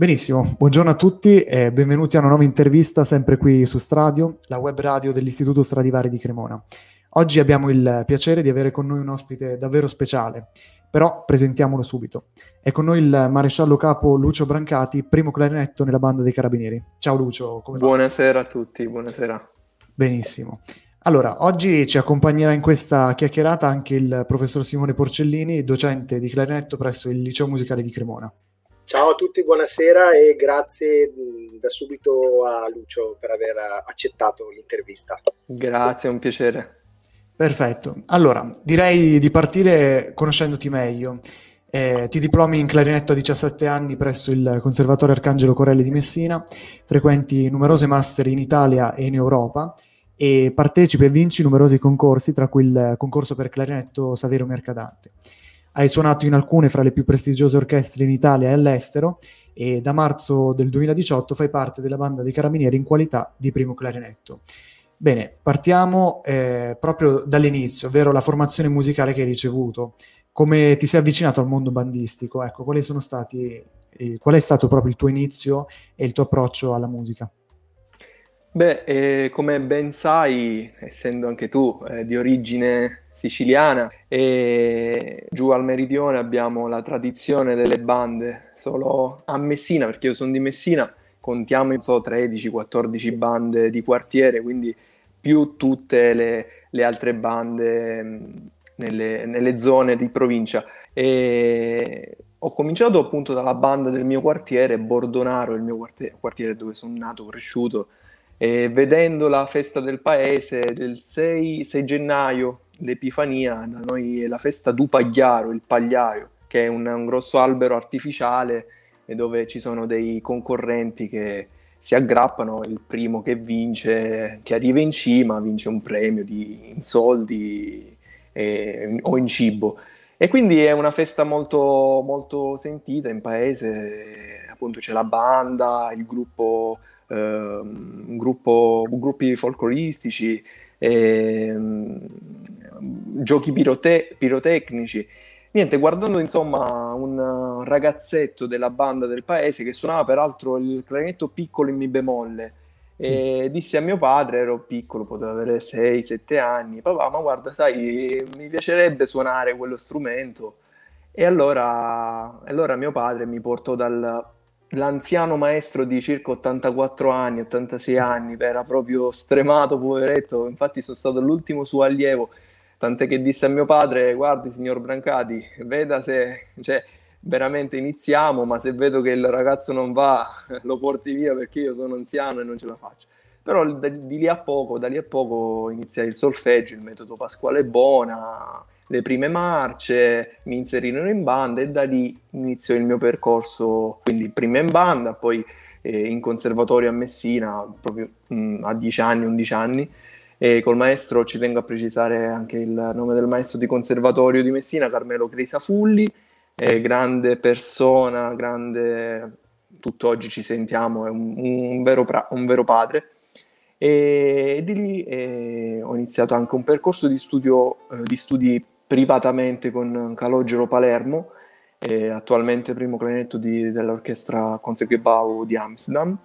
Benissimo, buongiorno a tutti e benvenuti a una nuova intervista sempre qui su Stradio, la web radio dell'Istituto Stradivari di Cremona. Oggi abbiamo il piacere di avere con noi un ospite davvero speciale, però presentiamolo subito. È con noi il maresciallo capo Lucio Brancati, primo clarinetto nella banda dei Carabinieri. Ciao Lucio, come va? Buonasera a tutti, buonasera. Benissimo. Allora, oggi ci accompagnerà in questa chiacchierata anche il professor Simone Porcellini, docente di clarinetto presso il Liceo Musicale di Cremona. Ciao a tutti, buonasera e grazie da subito a Lucio per aver accettato l'intervista. Grazie, è un piacere. Perfetto. Allora, direi di partire conoscendoti meglio. Ti diplomi in clarinetto a 17 anni presso il Conservatorio Arcangelo Corelli di Messina, frequenti numerose master in Italia e in Europa e partecipi e vinci numerosi concorsi, tra cui il concorso per clarinetto Saverio Mercadante. Hai suonato in alcune fra le più prestigiose orchestre in Italia e all'estero e da marzo del 2018 fai parte della banda dei Carabinieri in qualità di primo clarinetto. Bene, partiamo proprio dall'inizio, ovvero la formazione musicale che hai ricevuto. Come ti sei avvicinato al mondo bandistico? Ecco, qual è stato proprio il tuo inizio e il tuo approccio alla musica? Beh, come ben sai, essendo anche tu di origine siciliana e giù al meridione abbiamo la tradizione delle bande. Solo a Messina, perché io sono di Messina, contiamo 13-14 bande di quartiere, quindi più tutte le altre bande nelle zone di provincia. E ho cominciato appunto dalla banda del mio quartiere, Bordonaro, il mio quartiere dove sono nato, cresciuto, e vedendo la festa del paese del 6 gennaio, l'Epifania, da noi è la festa du Pagliaro, il Pagliaio, che è un grosso albero artificiale dove ci sono dei concorrenti che si aggrappano, il primo che vince, che arriva in cima, vince un premio in soldi o in cibo. E quindi è una festa molto, molto sentita in paese, appunto c'è la banda, il gruppo, gruppi folcloristici, giochi pirotecnici. Niente, guardando insomma un ragazzetto della banda del paese che suonava peraltro il clarinetto piccolo in mi bemolle, sì. E dissi a mio padre, ero piccolo, potevo avere 6-7 anni, papà, ma guarda, sai, mi piacerebbe suonare quello strumento. E allora mio padre mi portò dall'anziano maestro di circa 84 anni, 86 anni, era proprio stremato, poveretto, infatti sono stato l'ultimo suo allievo, tant'è che disse a mio padre, guardi signor Brancati, veda se veramente iniziamo, ma se vedo che il ragazzo non va, lo porti via perché io sono anziano e non ce la faccio. Però da lì a poco iniziai il solfeggio, il metodo Pasquale Bona, le prime marce, mi inserirono in banda e da lì iniziò il mio percorso, quindi prima in banda, poi in conservatorio a Messina, proprio a 10 anni, 11 anni, e col maestro, ci tengo a precisare anche il nome del maestro di conservatorio di Messina, Carmelo Crisafulli, grande persona, grande, tutt'oggi ci sentiamo, è un vero padre. E di lì ho iniziato anche un percorso di studi privatamente con Calogero Palermo, attualmente primo clarinetto dell'orchestra Concertgebouw di Amsterdam.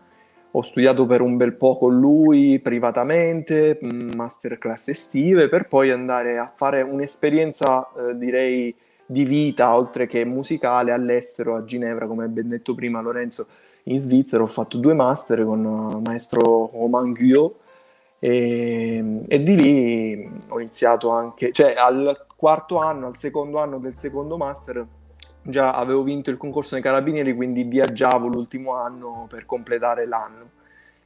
Ho studiato per un bel po' con lui privatamente, masterclass estive, per poi andare a fare un'esperienza, direi, di vita, oltre che musicale, all'estero, a Ginevra, come ben detto prima Lorenzo, in Svizzera. Ho fatto 2 master con il maestro Romain Guillou e di lì ho iniziato anche, al secondo anno del secondo master, già avevo vinto il concorso dei Carabinieri, quindi viaggiavo l'ultimo anno per completare l'anno.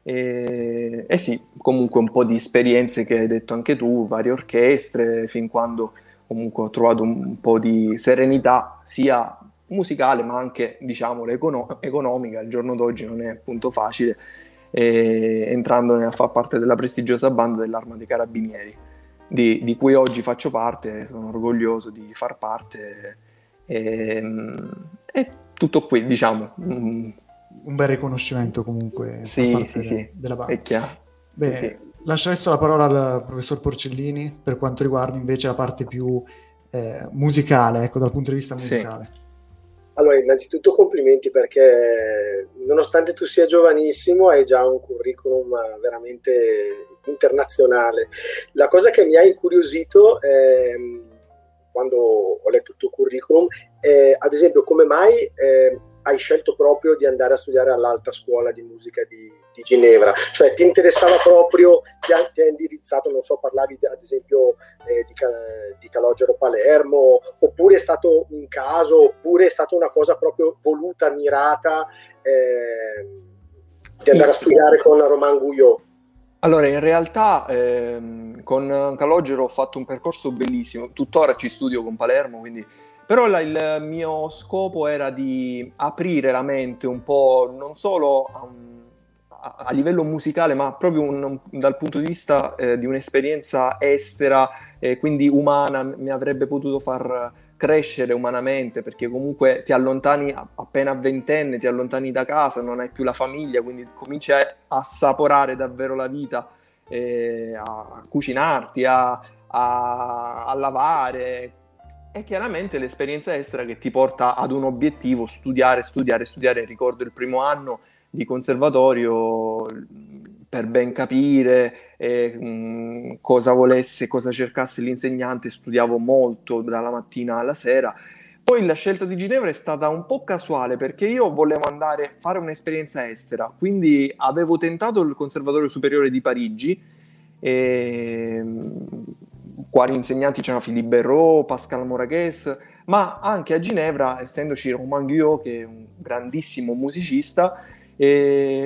E sì, comunque un po' di esperienze che hai detto anche tu, varie orchestre, fin quando comunque ho trovato un po' di serenità, sia musicale ma anche, economica. Al giorno d'oggi non è appunto facile, entrandone a far parte della prestigiosa banda dell'Arma dei Carabinieri, di cui oggi faccio parte, sono orgoglioso di far parte. E tutto qui, un bel riconoscimento comunque, sì, della banda. È chiaro. Bene, sì. Lascio adesso la parola al professor Porcellini per quanto riguarda invece la parte più musicale, ecco, dal punto di vista musicale. Sì. Allora, innanzitutto complimenti, perché nonostante tu sia giovanissimo hai già un curriculum veramente internazionale. La cosa che mi ha incuriosito quando ho letto il tuo curriculum è, ad esempio, come mai hai scelto proprio di andare a studiare all'Alta Scuola di Musica di Ginevra? Cioè, ti interessava proprio, ti ha indirizzato, non so, parlavi ad esempio di Calogero Palermo, oppure è stato un caso, oppure è stata una cosa proprio voluta, mirata, di andare a studiare con Romain Guillou? Allora, in realtà con Calogero ho fatto un percorso bellissimo, tuttora ci studio con Palermo, quindi... Però il mio scopo era di aprire la mente un po', non solo a livello musicale, ma proprio dal punto di vista di un'esperienza estera, quindi umana, mi avrebbe potuto far crescere umanamente, perché comunque ti allontani appena ventenne, ti allontani da casa, non hai più la famiglia, quindi cominci a assaporare davvero la vita, a cucinarti, a lavare. È chiaramente l'esperienza estera che ti porta ad un obiettivo: studiare. Ricordo il primo anno di conservatorio per ben capire cosa volesse, cosa cercasse l'insegnante, studiavo molto dalla mattina alla sera. Poi la scelta di Ginevra è stata un po' casuale, perché io volevo andare a fare un'esperienza estera, quindi avevo tentato il Conservatorio Superiore di Parigi, quali insegnanti c'erano: Philippe Berrault, Pascal Moragues, ma anche a Ginevra, essendoci Romain Guillou, che è un grandissimo musicista.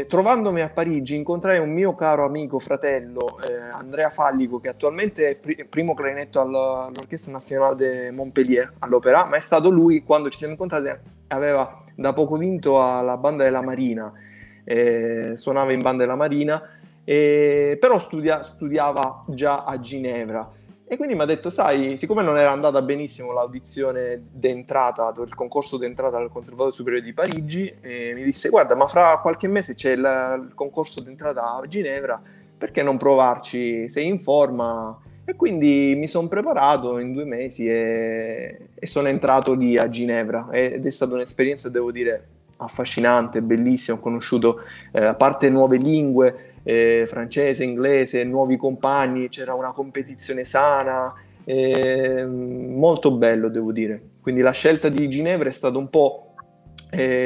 Trovandomi a Parigi, incontrai un mio caro amico, fratello, Andrea Fallico, che attualmente è primo clarinetto all'Orchestra Nazionale de Montpellier, all'Opéra, ma è stato lui, quando ci siamo incontrati, aveva da poco vinto alla Banda della Marina, suonava in Banda della Marina, però studiava già a Ginevra. E quindi mi ha detto: sai, siccome non era andata benissimo l'audizione d'entrata, il concorso d'entrata al Conservatorio Superiore di Parigi, mi disse: guarda, ma fra qualche mese c'è il concorso d'entrata a Ginevra, perché non provarci, sei in forma? E quindi mi sono preparato in 2 mesi e sono entrato lì a Ginevra, ed è stata un'esperienza, devo dire, affascinante, bellissima. Ho conosciuto a parte nuove lingue, francese, inglese, nuovi compagni, c'era una competizione sana, molto bello, devo dire. Quindi la scelta di Ginevra è stata un po'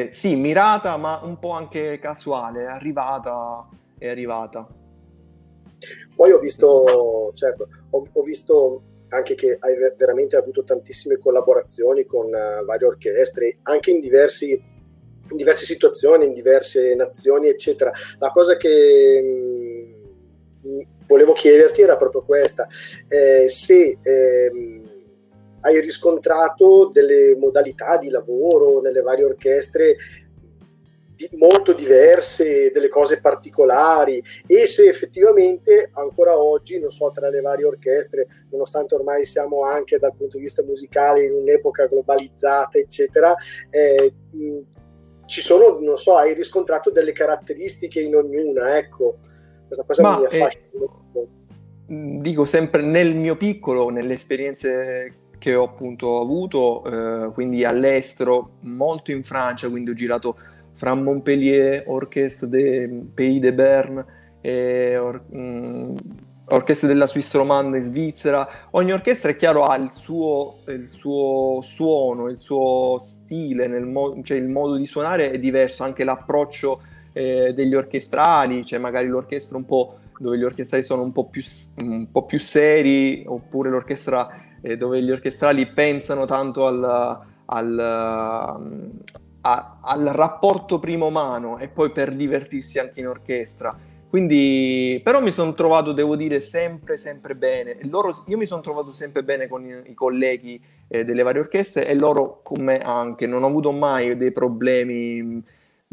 sì, mirata, ma un po' anche casuale, è arrivata. Poi ho visto, certo, ho visto anche che hai veramente avuto tantissime collaborazioni con varie orchestre, anche in diverse situazioni, in diverse nazioni, eccetera. La cosa che volevo chiederti era proprio questa: se hai riscontrato delle modalità di lavoro nelle varie orchestre molto diverse, delle cose particolari, e se effettivamente ancora oggi, non so, tra le varie orchestre, nonostante ormai siamo anche dal punto di vista musicale in un'epoca globalizzata, eccetera, ci sono, non so, hai riscontrato delle caratteristiche in ognuna, ecco. Questa cosa mi affascina. Dico sempre, nel mio piccolo, nelle esperienze che ho appunto avuto, quindi all'estero, molto in Francia, quindi ho girato fra Montpellier, Orchestre de Pays de Berne, Orchestra della Suisse Romande in Svizzera. Ogni orchestra, è chiaro, ha il suo suono, il suo stile, cioè il modo di suonare è diverso, anche l'approccio degli orchestrali, cioè magari l'orchestra un po' dove gli orchestrali sono un po' più seri, oppure l'orchestra dove gli orchestrali pensano tanto al rapporto prima umano, e poi per divertirsi anche in orchestra. Quindi, però mi sono trovato, devo dire, sempre bene. Io mi sono trovato sempre bene con i colleghi delle varie orchestre, e loro con me anche. Non ho avuto mai dei problemi,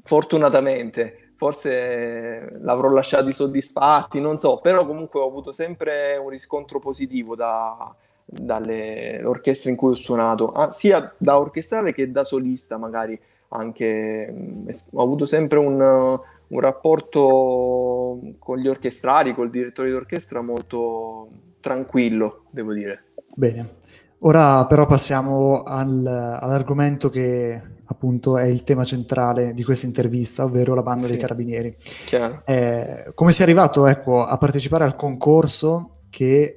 fortunatamente. Forse l'avrò lasciati soddisfatti, non so. Però comunque ho avuto sempre un riscontro positivo dalle orchestre in cui ho suonato, sia da orchestrale che da solista magari. Anche ho avuto sempre un rapporto con gli orchestrali, col direttore d'orchestra, molto tranquillo, devo dire. Bene, ora però passiamo all'argomento che appunto è il tema centrale di questa intervista, ovvero la banda dei Carabinieri. Chiaro. Come sei arrivato, ecco, a partecipare al concorso che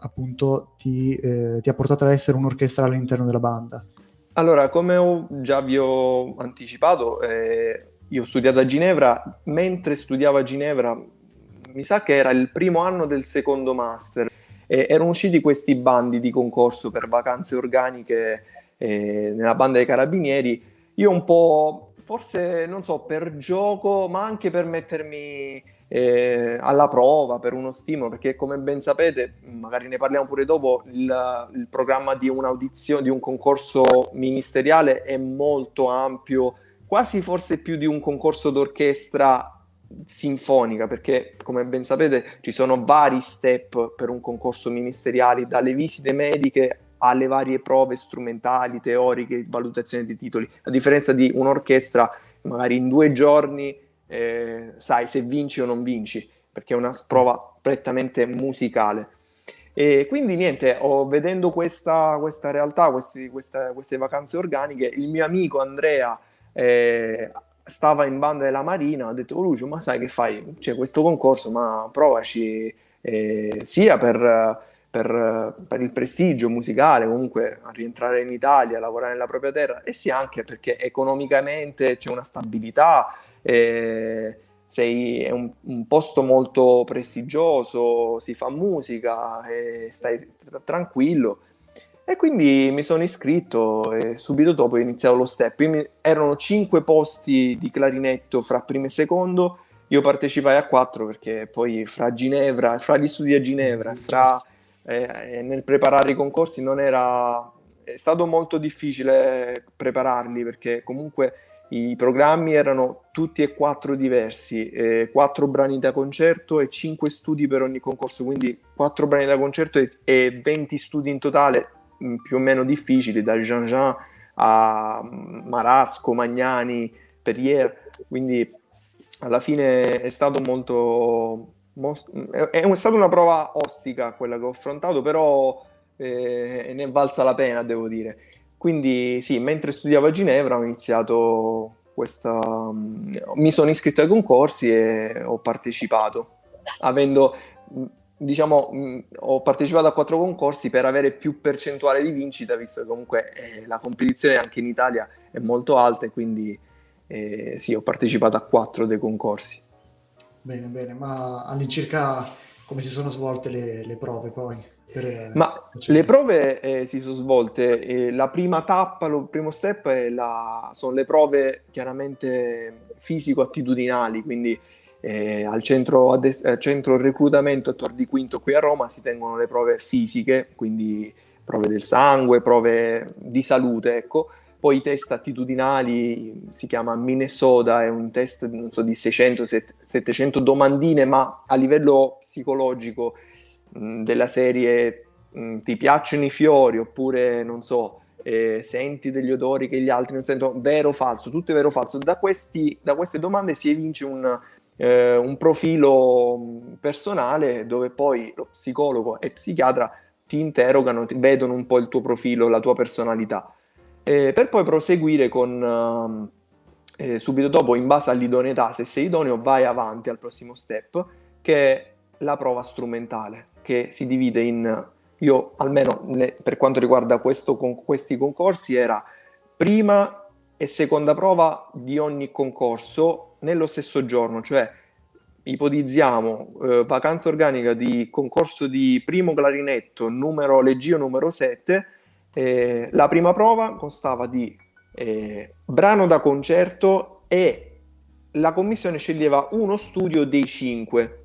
appunto ti ha portato ad essere un'orchestra all'interno della banda? Allora, come vi ho anticipato, io ho studiato a Ginevra. Mentre studiavo a Ginevra, mi sa che era il primo anno del secondo master, erano usciti questi bandi di concorso per vacanze organiche nella banda dei Carabinieri. Io un po', forse, non so, per gioco, ma anche per mettermi alla prova, per uno stimolo, perché come ben sapete, magari ne parliamo pure dopo, il programma di un'audizione, di un concorso ministeriale è molto ampio, quasi forse più di un concorso d'orchestra sinfonica, perché come ben sapete ci sono vari step per un concorso ministeriale, dalle visite mediche alle varie prove strumentali, teoriche, valutazione dei titoli. A differenza di un'orchestra, magari in 2 giorni sai se vinci o non vinci, perché è una prova prettamente musicale. E quindi niente, vedendo questa realtà, queste vacanze organiche, il mio amico Andrea stava in Banda della Marina, ha detto: oh Lucio, ma sai che fai? C'è questo concorso, ma provaci, sia per il prestigio musicale, comunque a rientrare in Italia, a lavorare nella propria terra, e sia anche perché economicamente c'è una stabilità, è un posto molto prestigioso, si fa musica, stai tranquillo. E quindi mi sono iscritto e subito dopo è iniziato lo step. Erano 5 posti di clarinetto fra primo e secondo, io partecipai a 4 perché poi fra Ginevra, fra gli studi a Ginevra, nel preparare i concorsi è stato molto difficile prepararli, perché comunque i programmi erano tutti e 4 diversi, 4 brani da concerto e 5 studi per ogni concorso, quindi 4 brani da concerto e 20 studi in totale, più o meno difficili, da Jean-Jean a Marasco, Magnani, Perrier. Quindi alla fine è stata una prova ostica quella che ho affrontato, però ne è valsa la pena, devo dire. Quindi sì, mentre studiavo a Ginevra ho iniziato mi sono iscritto ai concorsi e ho partecipato, ho partecipato a 4 concorsi per avere più percentuale di vincita, visto che comunque la competizione anche in Italia è molto alta, e quindi sì, ho partecipato a 4 dei concorsi. Bene, bene, ma all'incirca come si sono svolte le prove poi? Le prove si sono svolte, la prima tappa, il primo step sono le prove chiaramente fisico-attitudinali, quindi al centro reclutamento a Tor di Quinto qui a Roma si tengono le prove fisiche, quindi prove del sangue, prove di salute, ecco. Poi i test attitudinali, si chiama Minnesota, è un test, non so, di 600-700 domandine, ma a livello psicologico, della serie ti piacciono i fiori, oppure non so, senti degli odori che gli altri non sentono, vero o falso, tutto è vero o falso. Da queste domande si evince un profilo personale, dove poi lo psicologo e psichiatra ti interrogano, vedono un po' il tuo profilo, la tua personalità, per poi proseguire con subito dopo, in base all'idoneità, se sei idoneo vai avanti al prossimo step, che è la prova strumentale, che si divide in, io almeno per quanto riguarda questi concorsi, era prima e seconda prova di ogni concorso nello stesso giorno, cioè ipotizziamo vacanza organica di concorso di primo clarinetto, leggio numero 7, la prima prova constava di brano da concerto e la commissione sceglieva uno studio dei 5.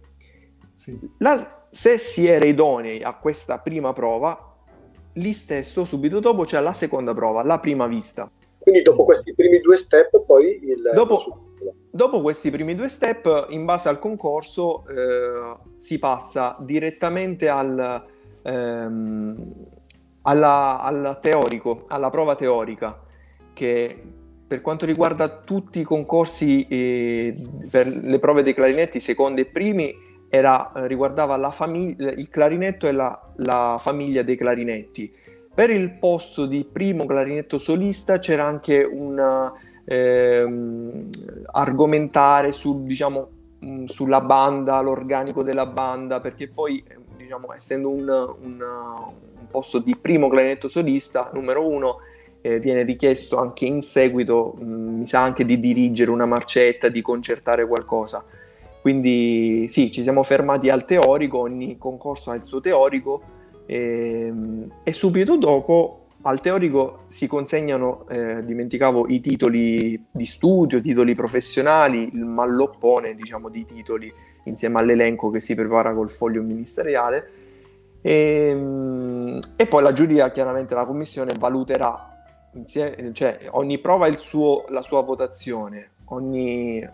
Sì. Se si era idonei a questa prima prova, lì stesso subito dopo c'è la seconda prova, la prima vista. Quindi dopo questi primi 2 step poi Dopo questi primi 2 step, in base al concorso, si passa direttamente al teorico, alla prova teorica, che per quanto riguarda tutti i concorsi per le prove dei clarinetti, secondi e primi, riguardava il clarinetto e la famiglia dei clarinetti. Per il posto di primo clarinetto solista c'era anche un argomentare su, diciamo, sulla banda, l'organico della banda, perché poi, diciamo, essendo un posto di primo clarinetto solista, numero uno, viene richiesto anche in seguito, mi sa, anche di dirigere una marcetta, di concertare qualcosa. Quindi sì, ci siamo fermati al teorico, ogni concorso ha il suo teorico, e subito dopo al teorico si consegnano, dimenticavo, i titoli di studio, titoli professionali, il malloppone, diciamo, di titoli insieme all'elenco che si prepara col foglio ministeriale, e poi la giuria, chiaramente la commissione, valuterà insieme, cioè ogni prova ha la sua votazione, quindi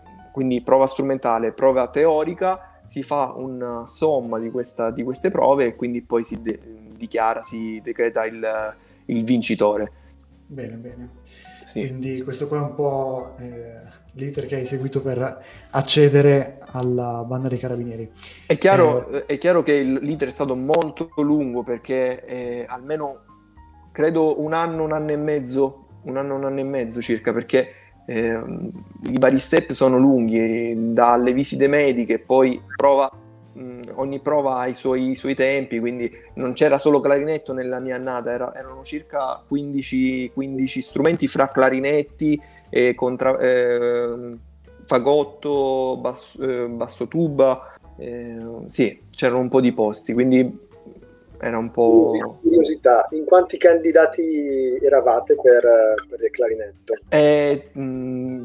prova strumentale, prova teorica, si fa una somma di queste prove e quindi poi si dichiara, si decreta il vincitore. Bene, bene. Sì. Quindi questo qua è un po' l'iter che hai seguito per accedere alla banda dei Carabinieri. È chiaro che l'iter è stato molto lungo, perché almeno, credo, un anno e mezzo circa, perché i vari step sono lunghi, dalle visite mediche, poi ogni prova ha i suoi tempi, quindi non c'era solo clarinetto nella mia annata, erano circa 15 strumenti fra clarinetti, fagotto, basso tuba, sì, c'erano un po' di posti, quindi era un po'... Curiosità, in quanti candidati eravate per il clarinetto?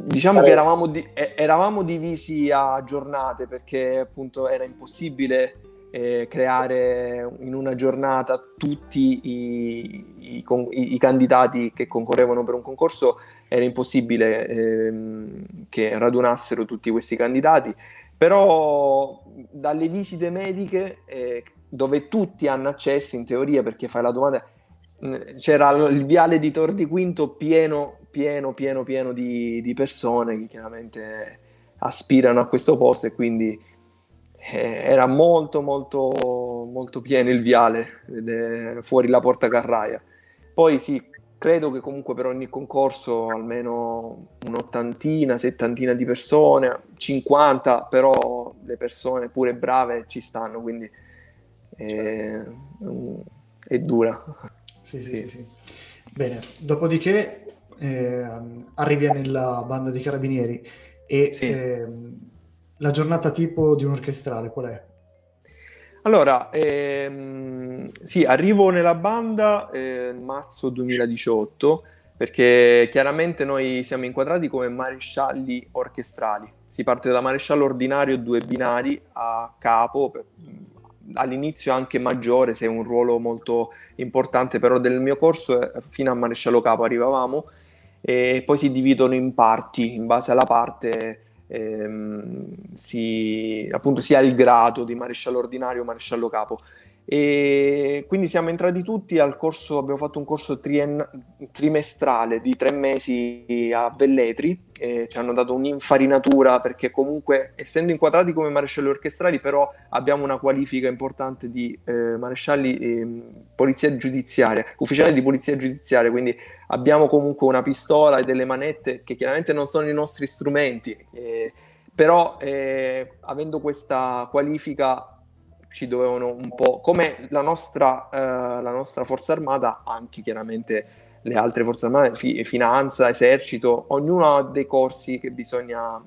Diciamo che eravamo divisi a giornate, perché appunto era impossibile creare in una giornata tutti i candidati che concorrevano per un concorso, era impossibile che radunassero tutti questi candidati, però dalle visite mediche, dove tutti hanno accesso in teoria, perché fai la domanda, c'era il viale di Tor di Quinto pieno di persone che chiaramente aspirano a questo posto, e quindi era molto pieno il viale, fuori la porta Carraia. Poi sì, credo che comunque per ogni concorso almeno un'ottantina, settantina di persone, 50, però le persone pure brave ci stanno, quindi è dura. Sì. Bene, dopodiché arrivi nella banda dei Carabinieri e sì. La giornata tipo di un orchestrale qual è? Allora, sì, arrivo nella banda marzo 2018, perché chiaramente noi siamo inquadrati come marescialli orchestrali. Si parte da maresciallo ordinario, 2 binari a capo, all'inizio anche maggiore, se è un ruolo molto importante, però del mio corso fino a maresciallo capo arrivavamo, e poi si dividono in parti, in base alla parte... appunto sia il grado di maresciallo ordinario, maresciallo capo, e quindi siamo entrati tutti al corso, abbiamo fatto un corso trimestrale di 3 mesi a Velletri, e ci hanno dato un'infarinatura, perché comunque essendo inquadrati come marescialli orchestrali, però abbiamo una qualifica importante di marescialli polizia giudiziaria, ufficiali di polizia giudiziaria, quindi abbiamo comunque una pistola e delle manette che chiaramente non sono i nostri strumenti, però avendo questa qualifica ci dovevano un po', come la nostra forza armata, anche chiaramente le altre forze armate, finanza, esercito, ognuno ha dei corsi che bisogna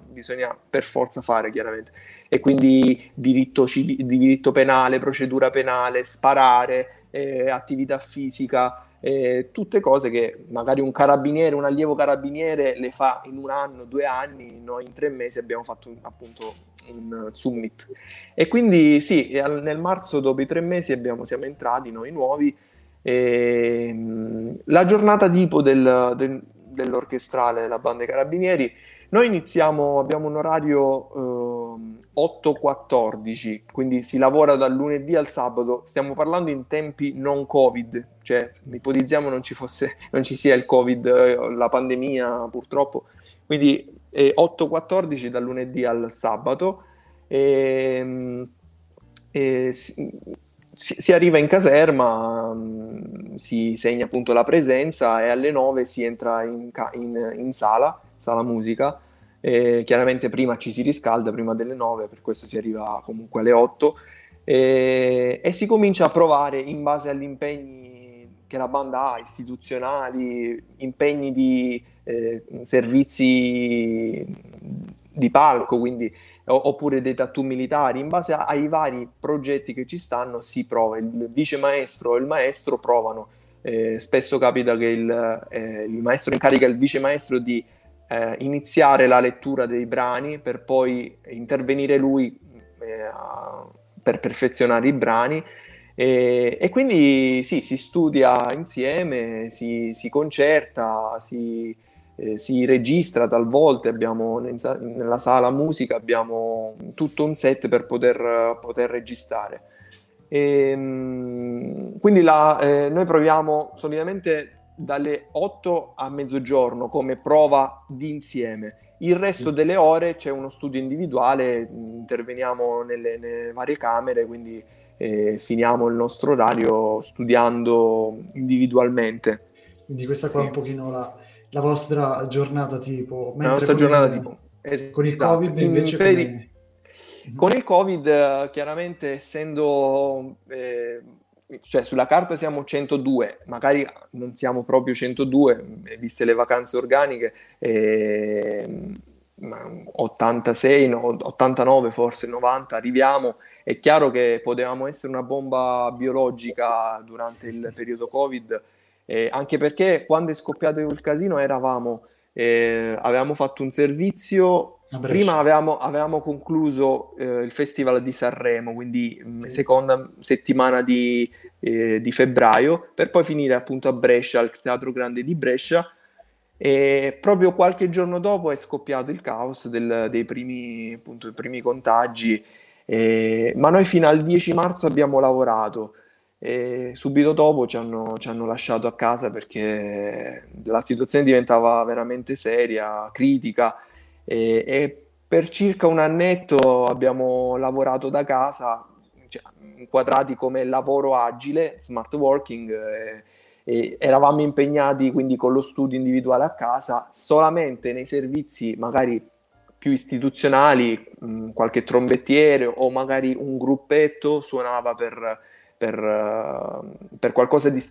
per forza fare chiaramente, e quindi diritto penale, procedura penale, sparare, attività fisica, tutte cose che magari un allievo carabiniere le fa in 1 anno, 2 anni, noi in 3 mesi abbiamo fatto appunto un summit. E quindi sì, nel marzo, dopo i 3 mesi, siamo entrati noi nuovi, e la giornata tipo dell'orchestrale della banda dei Carabinieri, noi abbiamo un orario 8-14, quindi si lavora dal lunedì al sabato, stiamo parlando in tempi non covid, cioè ipotizziamo non ci sia il covid, la pandemia purtroppo, quindi 8-14 dal lunedì al sabato, si arriva in caserma, si segna appunto la presenza e alle 9 si entra in sala musica. Chiaramente prima ci si riscalda, prima delle 9, per questo si arriva comunque alle 8 e si comincia a provare in base agli impegni che la banda ha, istituzionali, impegni di servizi di palco, quindi oppure dei tattoo militari. In base ai vari progetti che ci stanno si prova, il vice maestro e il maestro provano, spesso capita che il maestro incarica il vice maestro di iniziare la lettura dei brani per poi intervenire lui per perfezionare i brani, e quindi sì, si studia insieme, si concerta, si registra talvolta. Abbiamo nella sala musica abbiamo tutto un set per poter registrare. Quindi noi proviamo solitamente dalle 8 a mezzogiorno come prova d'insieme. Il resto delle ore c'è uno studio individuale, interveniamo nelle varie camere, quindi finiamo il nostro orario studiando individualmente. Quindi questa qua è un pochino la vostra giornata tipo. La nostra giornata tipo. Esatto. Con il Covid invece con il Covid, chiaramente, essendo cioè sulla carta siamo 102, magari non siamo proprio 102, viste le vacanze organiche, 86, 89 forse, 90 arriviamo. È chiaro che potevamo essere una bomba biologica durante il periodo Covid, anche perché quando è scoppiato il casino avevamo fatto un servizio, prima avevamo concluso il Festival di Sanremo, quindi seconda settimana di febbraio, per poi finire appunto a Brescia, al Teatro Grande di Brescia, e proprio qualche giorno dopo è scoppiato il caos dei primi contagi, ma noi fino al 10 marzo abbiamo lavorato. E subito dopo ci hanno lasciato a casa perché la situazione diventava veramente seria, critica, e per circa un annetto abbiamo lavorato da casa, cioè, inquadrati come lavoro agile, smart working, e eravamo impegnati quindi con lo studio individuale a casa, solamente nei servizi magari più istituzionali, qualche trombettiere o magari un gruppetto suonava per qualcosa di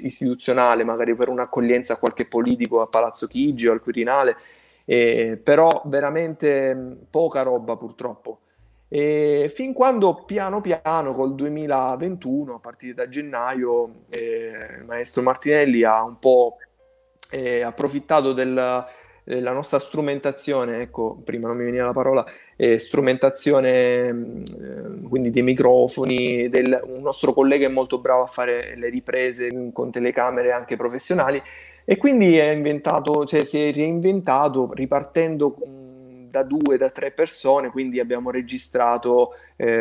istituzionale, magari per un'accoglienza a qualche politico a Palazzo Chigi o al Quirinale, però veramente poca roba purtroppo. Fin quando piano piano col 2021, a partire da gennaio, il maestro Martinelli ha un po' approfittato della nostra strumentazione, ecco, prima non mi veniva la parola, strumentazione, quindi dei microfoni, un nostro collega è molto bravo a fare le riprese con telecamere anche professionali, e quindi si è reinventato ripartendo da 2, da 3 persone, quindi abbiamo registrato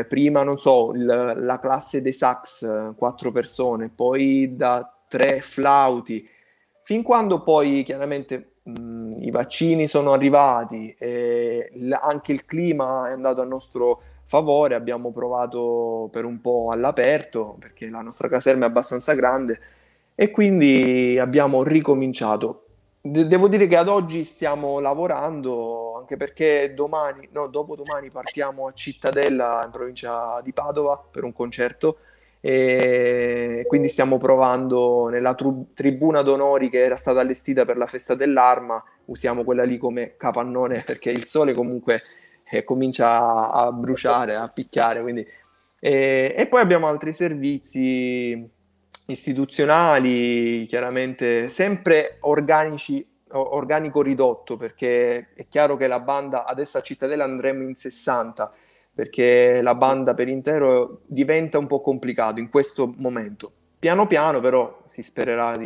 prima, non so, la classe dei sax, 4 persone, poi da 3 flauti, fin quando poi chiaramente i vaccini sono arrivati e anche il clima è andato a nostro favore. Abbiamo provato per un po' all'aperto perché la nostra caserma è abbastanza grande, e quindi abbiamo ricominciato. Devo dire che ad oggi stiamo lavorando, anche perché dopodomani partiamo a Cittadella in provincia di Padova per un concerto, e quindi stiamo provando nella tribuna d'onori che era stata allestita per la festa dell'Arma. Usiamo quella lì come capannone perché il sole comunque comincia a bruciare, a picchiare, quindi. E poi abbiamo altri servizi istituzionali, chiaramente sempre organico ridotto, perché è chiaro che la banda adesso a Cittadella andremo in 60, perché la banda per intero diventa un po' complicato in questo momento. Piano piano però si spera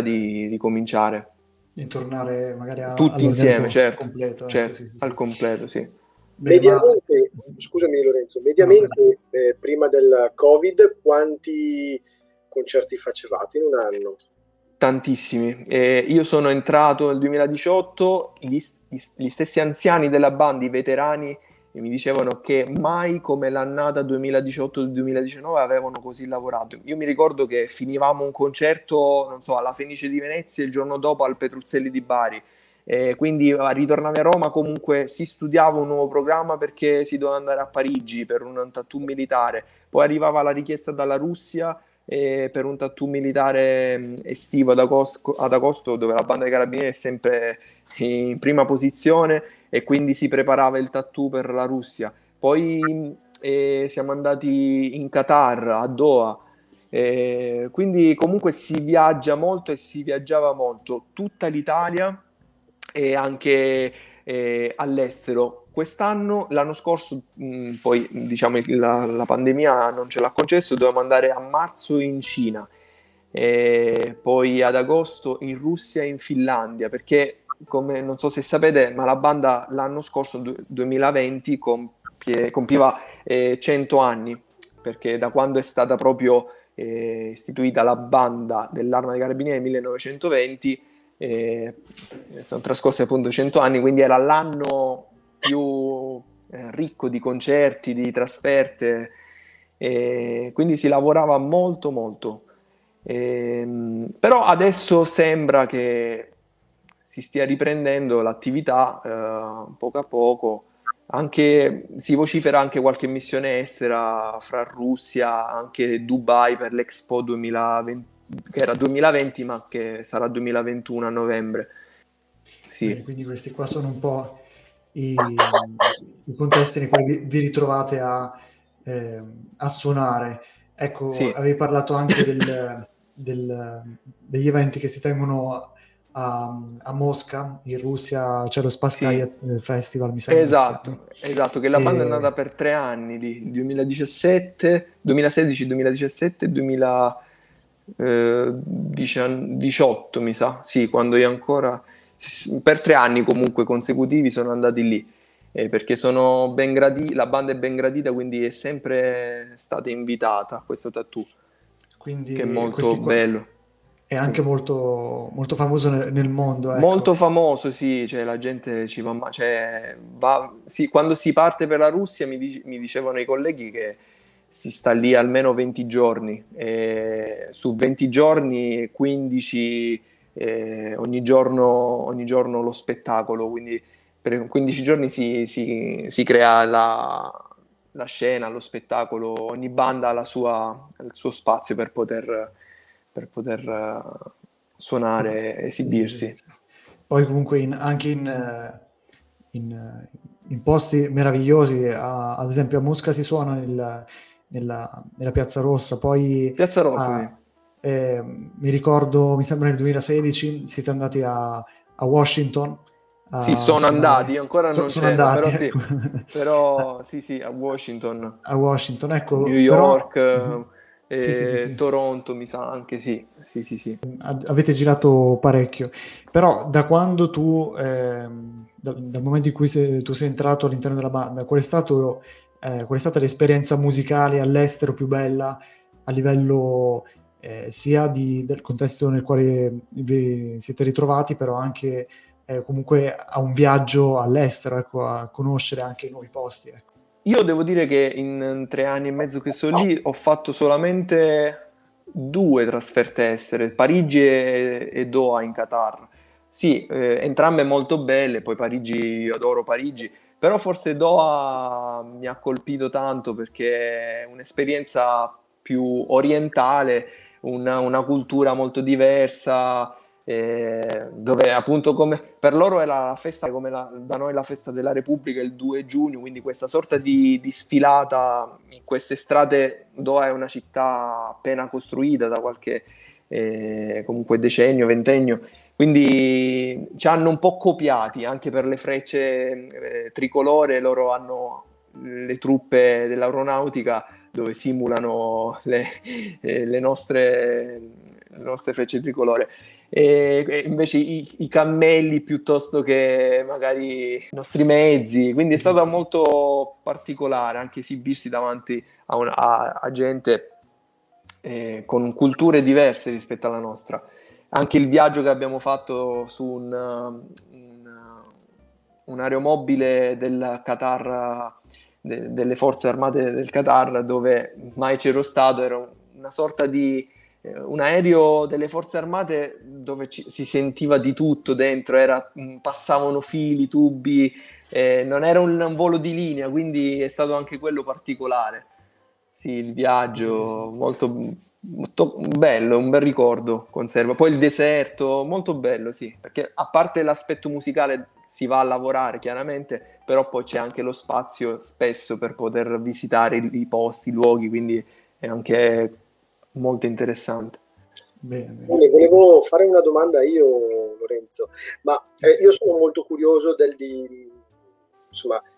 di ricominciare e tornare magari tutti insieme, certo, completo, certo, sì. Al completo, sì. Mediamente, scusami Lorenzo, prima del Covid quanti concerti facevate in un anno? Tantissimi. Io sono entrato nel 2018, gli stessi anziani della banda, i veterani e mi dicevano che mai come l'annata 2018-2019 avevano così lavorato. Io mi ricordo che finivamo un concerto, non so, alla Fenice di Venezia e il giorno dopo al Petruzzelli di Bari. Quindi ritornavi a Roma, comunque si studiava un nuovo programma perché si doveva andare a Parigi per un tattoo militare, poi arrivava la richiesta dalla Russia per un tattoo militare estivo ad agosto, dove la banda dei Carabinieri è sempre in prima posizione, e quindi si preparava il tattoo per la Russia. Poi siamo andati in Qatar, a Doha. Quindi comunque si viaggia molto e si viaggiava molto, tutta l'Italia e anche all'estero. Quest'anno, l'anno scorso, poi diciamo la pandemia non ce l'ha concesso, dovevamo andare a marzo in Cina, poi ad agosto in Russia e in Finlandia, perché come non so se sapete, ma la banda l'anno scorso, 2020, compiva 100 anni, perché da quando è stata proprio istituita la banda dell'Arma dei Carabinieri nel 1920, sono trascorsi appunto 100 anni, quindi era l'anno più ricco di concerti, di trasferte, quindi si lavorava molto molto, però adesso sembra che si stia riprendendo l'attività poco a poco. Anche si vocifera anche qualche missione estera fra Russia, anche Dubai per l'Expo 2020, che era 2020 ma che sarà 2021 a novembre. Sì. Bene, quindi questi qua sono un po' i contesti nei quali vi ritrovate a suonare. Ecco, sì. Avevi parlato anche degli eventi che si tengono a Mosca, in Russia c'è lo Spasskaya Festival, mi sembra. Esatto, che la banda è andata per 3 anni lì, 2016, 2017 e 2018 mi sa, sì, quando io ancora, per 3 anni comunque consecutivi sono andati lì, perché sono ben graditi, la banda è ben gradita, quindi è sempre stata invitata a questo tattoo, quindi che è molto bello. È anche molto, molto famoso nel mondo. Ecco. Molto famoso, sì, cioè la gente ci va, quando si parte per la Russia mi dicevano i colleghi che si sta lì almeno 20 giorni, e su 20 giorni 15 ogni giorno lo spettacolo, quindi per 15 giorni si crea la scena, lo spettacolo, ogni banda ha il suo spazio per poter suonare, esibirsi. Sì. Poi comunque anche in posti meravigliosi, ad esempio a Mosca si suona nella Piazza Rossa, poi sì. Mi ricordo, mi sembra nel 2016 siete andati a Washington. Sì, sono andati, io ancora non sono andati, però ecco. Sì, a Washington, ecco, New York, però... Sì. Toronto mi sa anche, sì. Avete girato parecchio, però da quando tu dal momento in cui tu sei entrato all'interno della banda, qual è stata l'esperienza musicale all'estero più bella a livello sia del contesto nel quale vi siete ritrovati, però anche comunque a un viaggio all'estero, ecco, a conoscere anche nuovi posti, ecco. Io devo dire che in 3 anni e mezzo che sono lì ho fatto solamente 2 trasferte estere, Parigi e Doha in Qatar. Sì, entrambe molto belle, poi Parigi, io adoro Parigi, però forse Doha mi ha colpito tanto perché è un'esperienza più orientale, una cultura molto diversa, dove appunto come per loro è la festa, come da noi la festa della Repubblica il 2 giugno, quindi questa sorta di sfilata in queste strade. Doha è una città appena costruita da qualche comunque decennio, ventennio, quindi ci hanno un po' copiati anche per le frecce tricolore. Loro hanno le truppe dell'aeronautica dove simulano le nostre frecce tricolore. E invece i cammelli piuttosto che magari i nostri mezzi, quindi è stato molto particolare anche esibirsi davanti a gente con culture diverse rispetto alla nostra. Anche il viaggio che abbiamo fatto su un un aeromobile del Qatar, delle forze armate del Qatar, dove mai c'ero stato. Era una sorta di un aereo delle forze armate dove si sentiva di tutto dentro, passavano fili, tubi, non era un volo di linea, quindi è stato anche quello particolare. Sì, il viaggio sì. Molto bello, un bel ricordo conserva. Poi il deserto, molto bello, sì, perché a parte l'aspetto musicale si va a lavorare chiaramente, però poi c'è anche lo spazio spesso per poter visitare i posti, i luoghi, quindi è anche molto interessante. Bene. Volevo fare una domanda io, Lorenzo, ma io sono molto curioso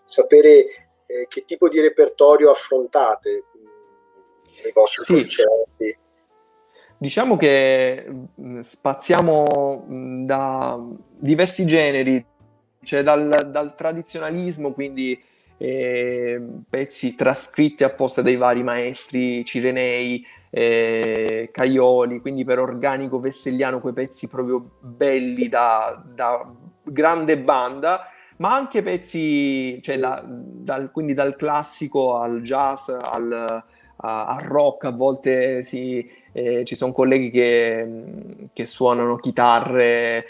sapere che tipo di repertorio affrontate nei vostri concerti. Diciamo che spaziamo da diversi generi, cioè dal tradizionalismo, quindi pezzi trascritti apposta dai vari maestri cirenei, Caioli, quindi per organico vesselliano, quei pezzi proprio belli da grande banda, ma anche pezzi, cioè quindi dal classico al jazz, al rock. A volte ci sono colleghi che suonano chitarre,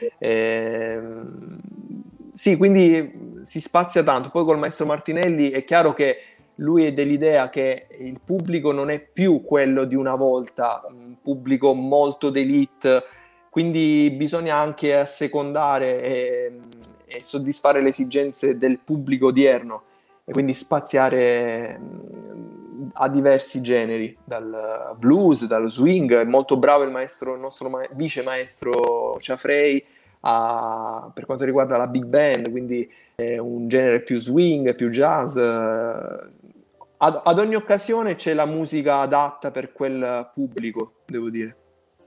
sì, quindi si spazia tanto. Poi col maestro Martinelli è chiaro che lui è dell'idea che il pubblico non è più quello di una volta, un pubblico molto d'élite, quindi bisogna anche assecondare e soddisfare le esigenze del pubblico odierno, e quindi spaziare a diversi generi, dal blues, dallo swing. È molto bravo il nostro vice maestro Ciafrei per quanto riguarda la big band, quindi è un genere più swing, più jazz. Ad ogni occasione c'è la musica adatta per quel pubblico, devo dire.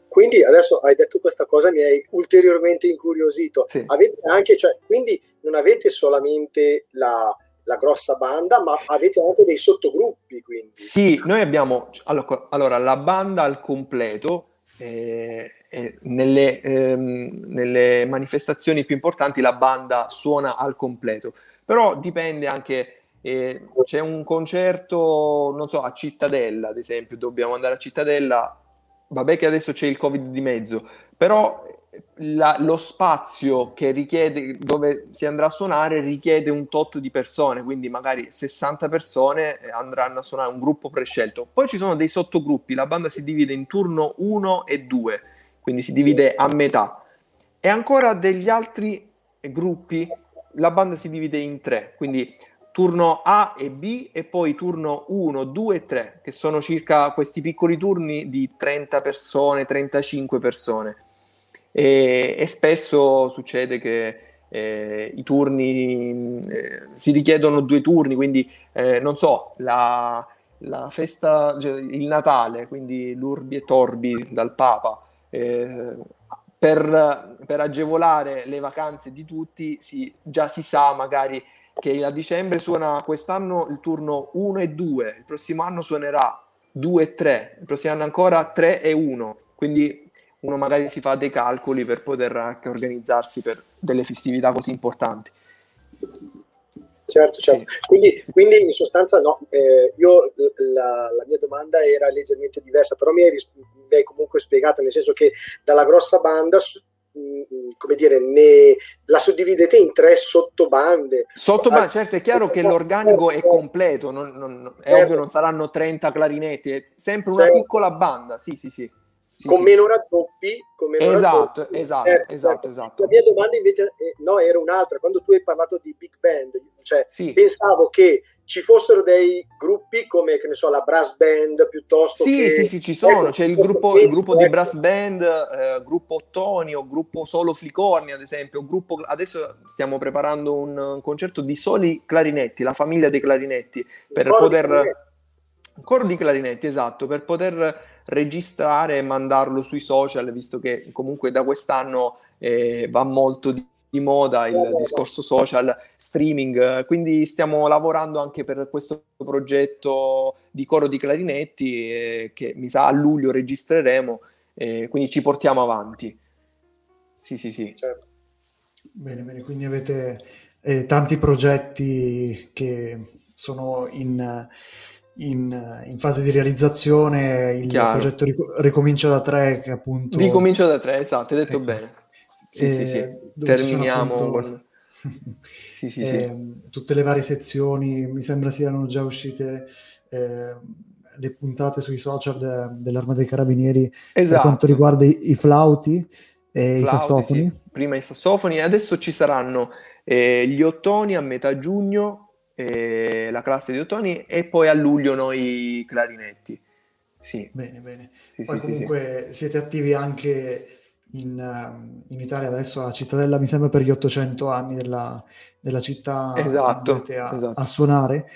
Quindi adesso hai detto questa cosa, mi hai ulteriormente incuriosito. Sì. Avete anche, quindi non avete solamente la grossa banda, ma avete anche dei sottogruppi, quindi. Sì, noi abbiamo allora la banda al completo, nelle manifestazioni più importanti la banda suona al completo, però dipende anche. C'è un concerto, non so, a Cittadella ad esempio, dobbiamo andare a Cittadella, vabbè che adesso c'è il Covid di mezzo, però lo spazio che richiede, dove si andrà a suonare, richiede un tot di persone, quindi magari 60 persone andranno a suonare, un gruppo prescelto. Poi ci sono dei sottogruppi, la banda si divide in turno 1 e 2, quindi si divide a metà, e ancora degli altri gruppi la banda si divide in 3, quindi turno A e B, e poi turno 1, 2 e 3, che sono circa questi piccoli turni di 30 persone, 35 persone. E spesso succede che i turni si richiedono 2 turni, quindi non so, la festa, cioè il Natale, quindi l'Urbi e Torbi dal Papa, per agevolare le vacanze di tutti, già si sa magari che a dicembre suona quest'anno il turno 1 e 2, il prossimo anno suonerà 2 e 3, il prossimo anno ancora 3 e 1, quindi uno magari si fa dei calcoli per poter anche organizzarsi per delle festività così importanti. Certo. Sì. Quindi in sostanza no, io la mia domanda era leggermente diversa, però mi hai comunque spiegato, nel senso che dalla grossa banda, come dire, la suddividete in 3 sottobande. Certo, è chiaro che l'organico è completo, è ovvio, non saranno 30 clarinetti, è sempre una piccola banda, sì. Con meno raddoppi, esatto. La mia domanda invece era un'altra. Quando tu hai parlato di big band, pensavo che ci fossero dei gruppi come, che ne so, la brass band piuttosto che... Sì, ci sono, c'è il gruppo di brass band, gruppo Ottoni, o gruppo solo Flicorni ad esempio, adesso stiamo preparando un concerto di soli clarinetti, la famiglia dei clarinetti, coro di clarinetti, esatto, per poter registrare e mandarlo sui social, visto che comunque da quest'anno va molto di moda il discorso social, streaming, quindi stiamo lavorando anche per questo progetto di coro di clarinetti che mi sa a luglio registreremo, quindi ci portiamo avanti. Sì. Certo. Bene, quindi avete tanti progetti che sono in fase di realizzazione. Il Chiaro. Progetto Ricomincio da 3, che appunto... Ricomincio da 3, esatto, hai detto bene. Sì. Terminiamo appunto... con... Sì. Tutte le varie sezioni, mi sembra siano già uscite le puntate sui social dell'Arma dei Carabinieri, esatto, per quanto riguarda i flauti e i sassofoni. Sì. Prima i sassofoni, e adesso ci saranno gli ottoni a metà giugno, la classe di ottoni, e poi a luglio noi clarinetti. Sì. Bene. Sì, poi comunque siete attivi anche... In Italia adesso a Cittadella, mi sembra, per gli 800 anni della città, esatto. A suonare,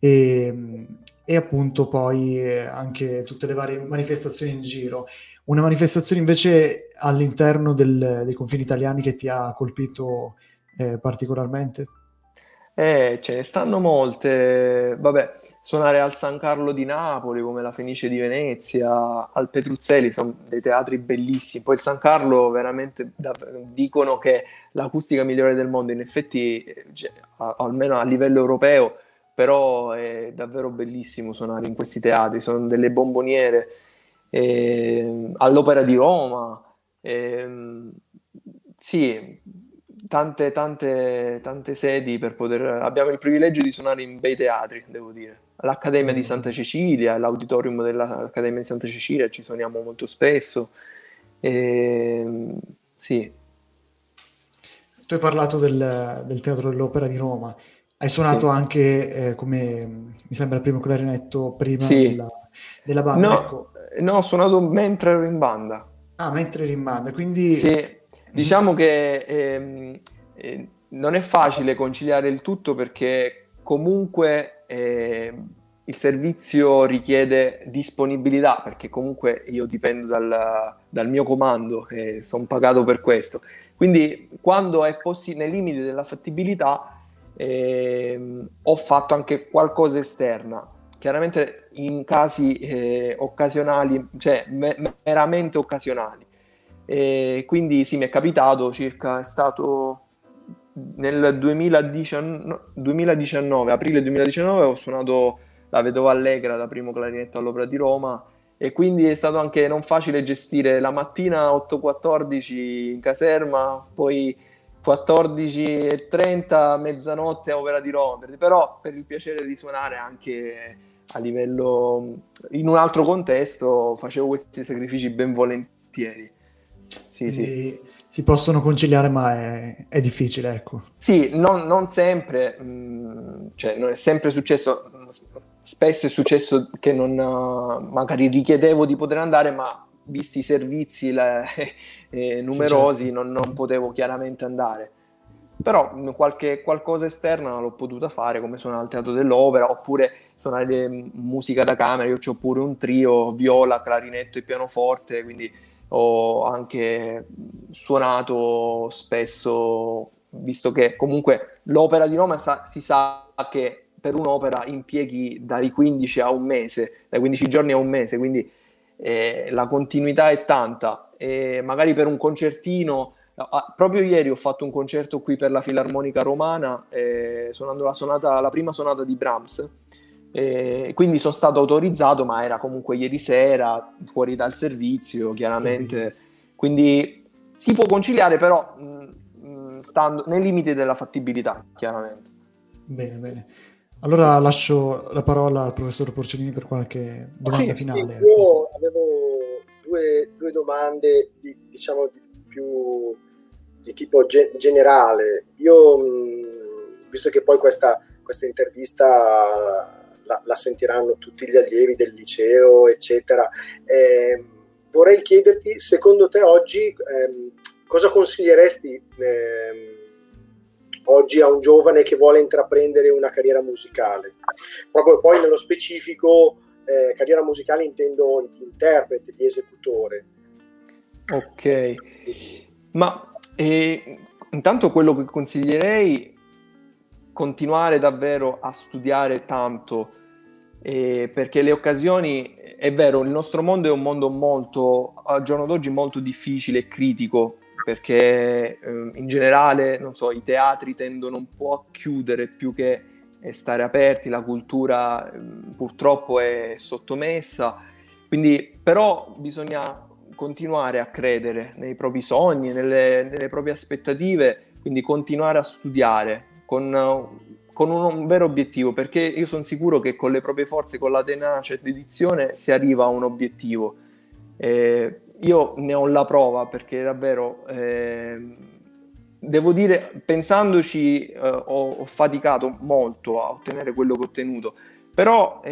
e appunto poi anche tutte le varie manifestazioni in giro. Una manifestazione invece all'interno dei confini italiani che ti ha colpito particolarmente? Ce ne stanno molte, vabbè, suonare al San Carlo di Napoli, come la Fenice di Venezia, al Petruzzelli, sono dei teatri bellissimi. Poi il San Carlo veramente dicono che l'acustica migliore del mondo, in effetti, cioè, almeno a livello europeo, però è davvero bellissimo suonare in questi teatri, sono delle bomboniere, all'Opera di Roma, sì... Tante sedi per poter... Abbiamo il privilegio di suonare in bei teatri, devo dire. L'Accademia di Santa Cecilia, l'auditorium dell'Accademia di Santa Cecilia, ci suoniamo molto spesso. Sì. Tu hai parlato del Teatro dell'Opera di Roma. Hai suonato anche, come mi sembra, il primo clarinetto prima della banda. No, ho suonato mentre ero in banda. Ah, mentre eri in banda, quindi... Sì. Diciamo che non è facile conciliare il tutto, perché comunque il servizio richiede disponibilità, perché comunque io dipendo dal mio comando e sono pagato per questo. Quindi quando è possibile, nei limiti della fattibilità, ho fatto anche qualcosa esterna. Chiaramente in casi occasionali, cioè meramente occasionali. E quindi mi è capitato circa, è stato nel 2019, aprile 2019, ho suonato la Vedova Allegra da primo clarinetto all'Opera di Roma, e quindi è stato anche non facile gestire la mattina 8:14 in caserma, poi 14:30, mezzanotte a Opera di Roma, però per il piacere di suonare anche a livello, in un altro contesto, facevo questi sacrifici ben volentieri. Sì. Si possono conciliare, ma è difficile, ecco. Sì, non sempre, cioè non è sempre successo, spesso è successo che non magari richiedevo di poter andare, ma visti i servizi numerosi, sì, certo, non potevo chiaramente andare. Però qualcosa esterna l'ho potuta fare, come suonare al Teatro dell'Opera, oppure suonare musica da camera. Io c'ho pure un trio, viola, clarinetto e pianoforte, quindi... Ho anche suonato spesso, visto che comunque l'Opera di Roma si sa che per un'opera impieghi dai 15 a un mese, dai 15 giorni a un mese, quindi la continuità è tanta. E magari per un concertino, proprio ieri ho fatto un concerto qui per la Filarmonica Romana, suonando la prima sonata di Brahms. Quindi sono stato autorizzato, ma era comunque ieri sera, fuori dal servizio, chiaramente. Sì. Quindi si può conciliare, però stando nei limiti della fattibilità, chiaramente. Bene. Allora lascio la parola al professor Porcellini per qualche domanda finale. Sì, io avevo due domande di più di tipo generale. Io, visto che poi questa intervista la sentiranno tutti gli allievi del liceo, eccetera. Vorrei chiederti, secondo te oggi, cosa consiglieresti oggi a un giovane che vuole intraprendere una carriera musicale? Proprio poi nello specifico, carriera musicale intendo di interprete, di esecutore. Ok, ma intanto quello che consiglierei, continuare davvero a studiare tanto, perché le occasioni, è vero, il nostro mondo è un mondo molto, al giorno d'oggi, molto difficile e critico, perché in generale, non so, i teatri tendono un po' a chiudere più che stare aperti, la cultura purtroppo è sottomessa, quindi però bisogna continuare a credere nei propri sogni, nelle proprie aspettative, quindi continuare a studiare con un vero obiettivo, perché io sono sicuro che con le proprie forze, con la tenacia e dedizione si arriva a un obiettivo. Io ne ho la prova, perché davvero devo dire, pensandoci, ho faticato molto a ottenere quello che ho ottenuto, però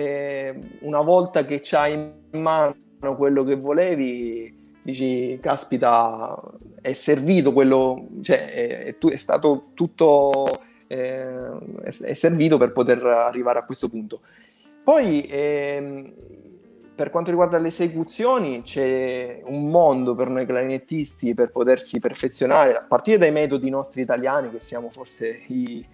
una volta che c'hai in mano quello che volevi, dici, caspita, è servito quello, cioè è stato tutto, è servito per poter arrivare a questo punto. Poi per quanto riguarda le esecuzioni, c'è un mondo per noi clarinettisti per potersi perfezionare, a partire dai metodi nostri italiani, che siamo forse i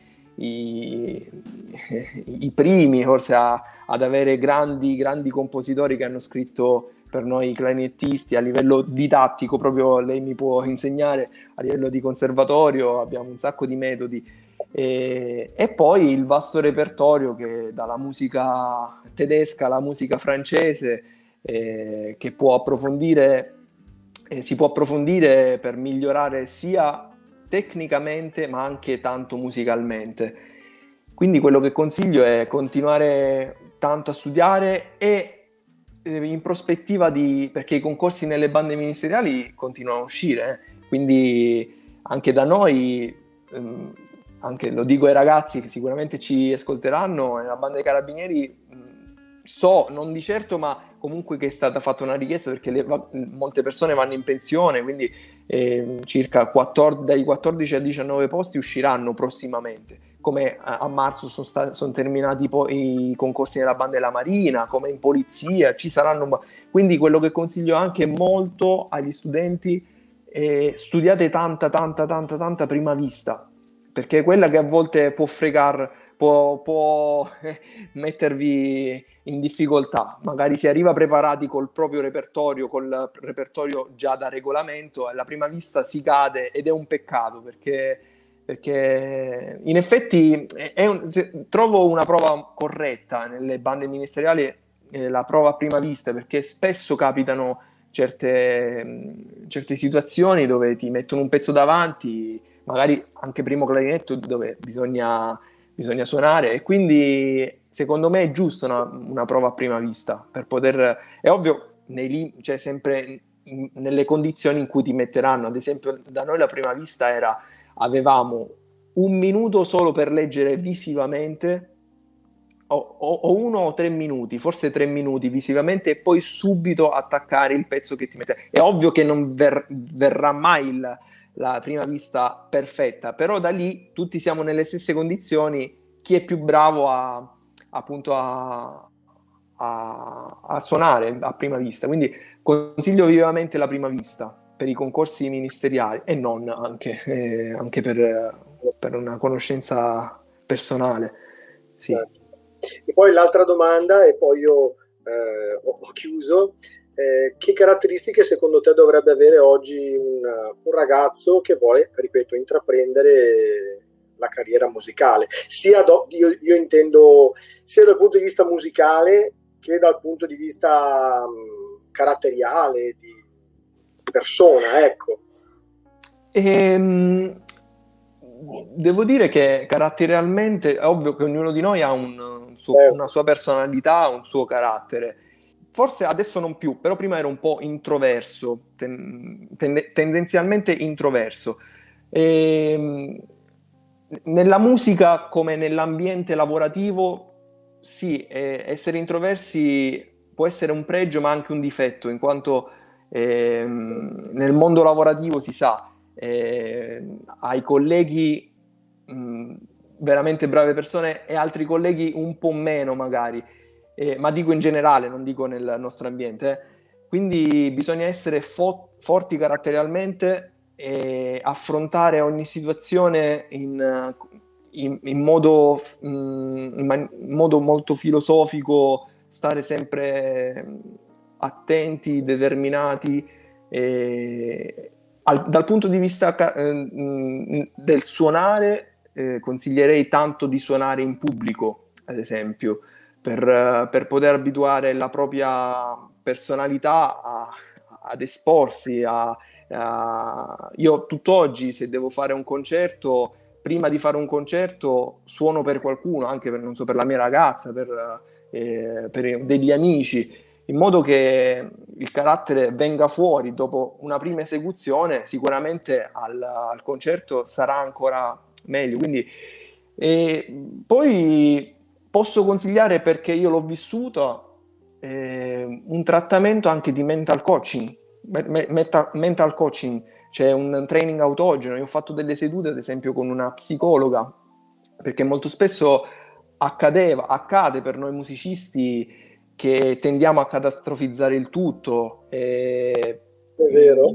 primi forse ad avere grandi compositori che hanno scritto per noi clarinettisti a livello didattico, proprio lei mi può insegnare, a livello di conservatorio abbiamo un sacco di metodi, e poi il vasto repertorio che dalla musica tedesca alla musica francese, che può approfondire, si può approfondire per migliorare sia tecnicamente ma anche tanto musicalmente. Quindi quello che consiglio è continuare tanto a studiare e in prospettiva perché i concorsi nelle bande ministeriali continuano a uscire, quindi anche da noi, anche lo dico ai ragazzi che sicuramente ci ascolteranno, nella banda dei Carabinieri so, non di certo, ma comunque che è stata fatta una richiesta, perché molte persone vanno in pensione, quindi circa dai 14 ai 19 posti usciranno prossimamente, come a marzo sono terminati poi i concorsi nella Banda della Marina, come in polizia, ci saranno. Quindi quello che consiglio anche molto agli studenti è studiate tanta prima vista, perché quella che a volte può fregar, può mettervi in difficoltà. Magari si arriva preparati col proprio repertorio, col repertorio già da regolamento, e la prima vista si cade, ed è un peccato, perché in effetti trovo una prova corretta nelle bande ministeriali, la prova a prima vista, perché spesso capitano certe situazioni dove ti mettono un pezzo davanti, magari anche primo clarinetto, dove bisogna suonare, e quindi secondo me è giusto una prova a prima vista, per poter, è ovvio, cioè sempre nelle condizioni in cui ti metteranno. Ad esempio da noi la prima vista avevamo un minuto solo per leggere visivamente, o 1 o 3 minuti, forse 3 minuti visivamente, e poi subito attaccare il pezzo che ti mette. È ovvio che non verrà mai la prima vista perfetta, però da lì tutti siamo nelle stesse condizioni, chi è più bravo a suonare a prima vista. Quindi consiglio vivamente la prima vista per i concorsi ministeriali, e non anche per una conoscenza personale. Sì. E poi l'altra domanda, e poi io ho chiuso, che caratteristiche secondo te dovrebbe avere oggi un ragazzo che vuole, ripeto, intraprendere la carriera musicale? Io intendo sia dal punto di vista musicale che dal punto di vista caratteriale, di persona, ecco. Devo dire che caratterialmente è ovvio che ognuno di noi ha una sua personalità, un suo carattere. Forse adesso non più, però prima ero un po' introverso, tendenzialmente introverso. Nella musica, come nell'ambiente lavorativo, sì, essere introversi può essere un pregio ma anche un difetto, in quanto nel mondo lavorativo si sa, hai colleghi veramente brave persone e altri colleghi un po' meno magari, ma dico in generale, non dico nel nostro ambiente, Quindi bisogna essere forti caratterialmente e affrontare ogni situazione in modo molto filosofico, stare sempre attenti, determinati, Dal punto di vista del suonare, consiglierei tanto di suonare in pubblico, ad esempio, per poter abituare la propria personalità ad esporsi. Io tutt'oggi, se devo fare un concerto, prima di fare un concerto suono per qualcuno, anche per, non so, per la mia ragazza, per degli amici, in modo che il carattere venga fuori dopo una prima esecuzione. Sicuramente al concerto sarà ancora meglio. Quindi, poi posso consigliare, perché io l'ho vissuto, un trattamento anche di mental coaching. Mental coaching, cioè un training autogeno. Io ho fatto delle sedute, ad esempio, con una psicologa, perché molto spesso accade per noi musicisti che tendiamo a catastrofizzare il tutto. È vero.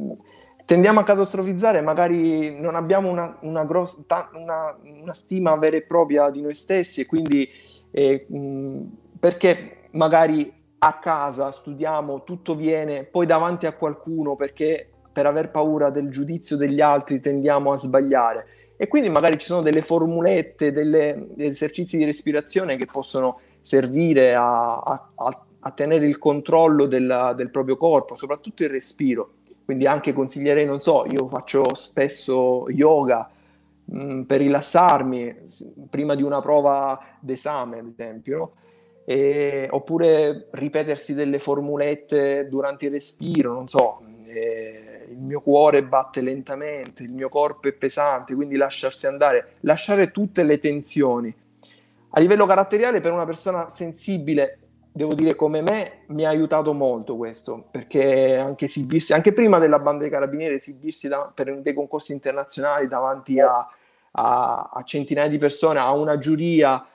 Tendiamo a catastrofizzare, magari non abbiamo una stima vera e propria di noi stessi, e quindi perché magari a casa studiamo, tutto viene, poi davanti a qualcuno, perché per aver paura del giudizio degli altri tendiamo a sbagliare. E quindi magari ci sono delle formulette, degli esercizi di respirazione che possono servire a tenere il controllo del proprio corpo, soprattutto il respiro. Quindi anche consiglierei, non so, io faccio spesso yoga per rilassarmi prima di una prova d'esame, ad esempio, no? Oppure ripetersi delle formulette durante il respiro, non so, il mio cuore batte lentamente, il mio corpo è pesante, quindi lasciarsi andare, lasciare tutte le tensioni. A livello caratteriale, per una persona sensibile, devo dire, come me, mi ha aiutato molto questo, perché anche esibirsi, anche prima della Banda dei Carabinieri, esibirsi per dei concorsi internazionali davanti a centinaia di persone, a una giuria,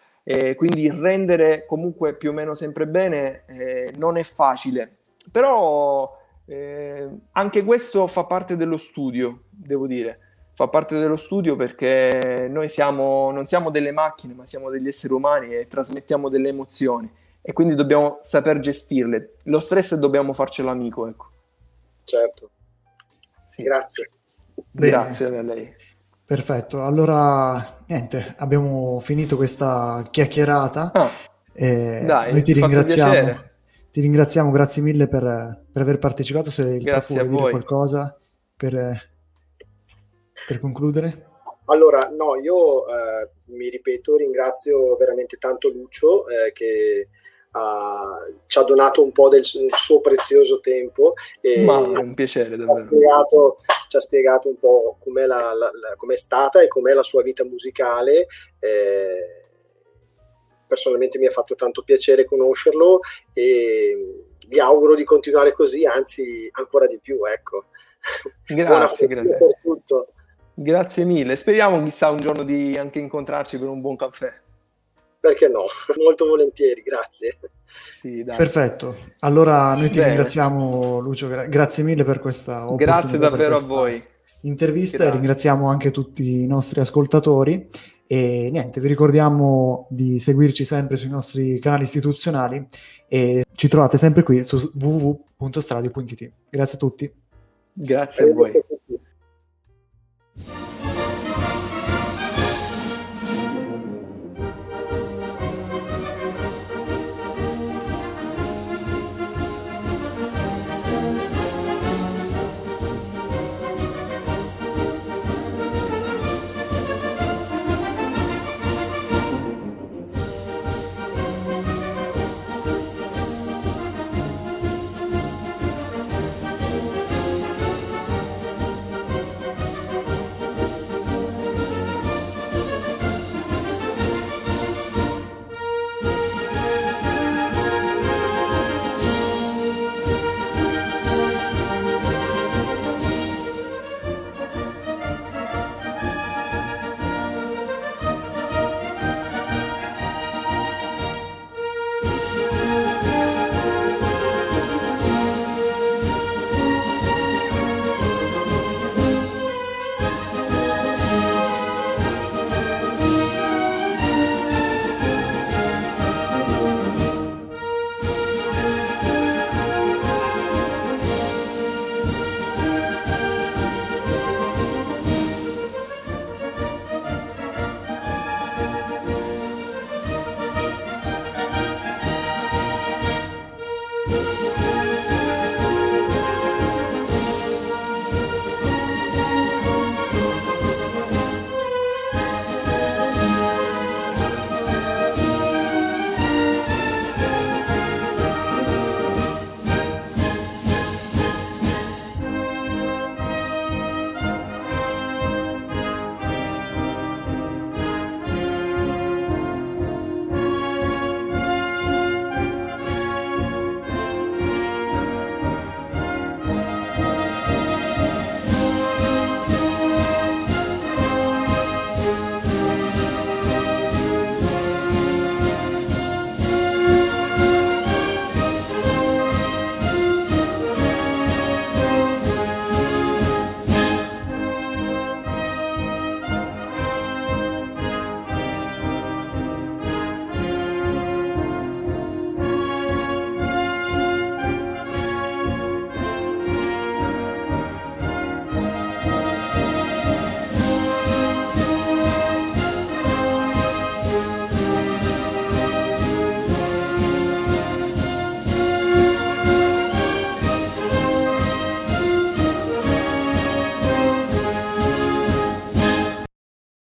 quindi rendere comunque più o meno sempre bene non è facile. Però anche questo fa parte dello studio, devo dire. Fa parte dello studio, perché noi non siamo delle macchine, ma siamo degli esseri umani e trasmettiamo delle emozioni, e quindi dobbiamo saper gestirle. Lo stress dobbiamo farcelo amico, ecco. Certo. Sì. Grazie. Bene. Grazie a lei. Perfetto. Allora, niente, abbiamo finito questa chiacchierata. Dai, noi ti ringraziamo. Ti ringraziamo, grazie mille per aver partecipato. Se il prof vuole dire qualcosa per concludere? Allora, no, io mi ripeto, ringrazio veramente tanto Lucio che ci ha donato un po' del suo prezioso tempo. Ma è un piacere davvero. Ci ha spiegato un po' com'è, com'è stata e com'è la sua vita musicale. Personalmente mi ha fatto tanto piacere conoscerlo e gli auguro di continuare così, anzi ancora di più, ecco. Grazie per tutto. Grazie mille, speriamo chissà un giorno di anche incontrarci per un buon caffè. Perché no? Molto volentieri, grazie. Sì, dai. Perfetto, allora noi ti ringraziamo Lucio, grazie mille per questa opportunità. Grazie davvero a voi. Intervista grazie. E ringraziamo anche tutti i nostri ascoltatori e niente, vi ricordiamo di seguirci sempre sui nostri canali istituzionali e ci trovate sempre qui su www.stradio.it. Grazie a tutti. Grazie a voi.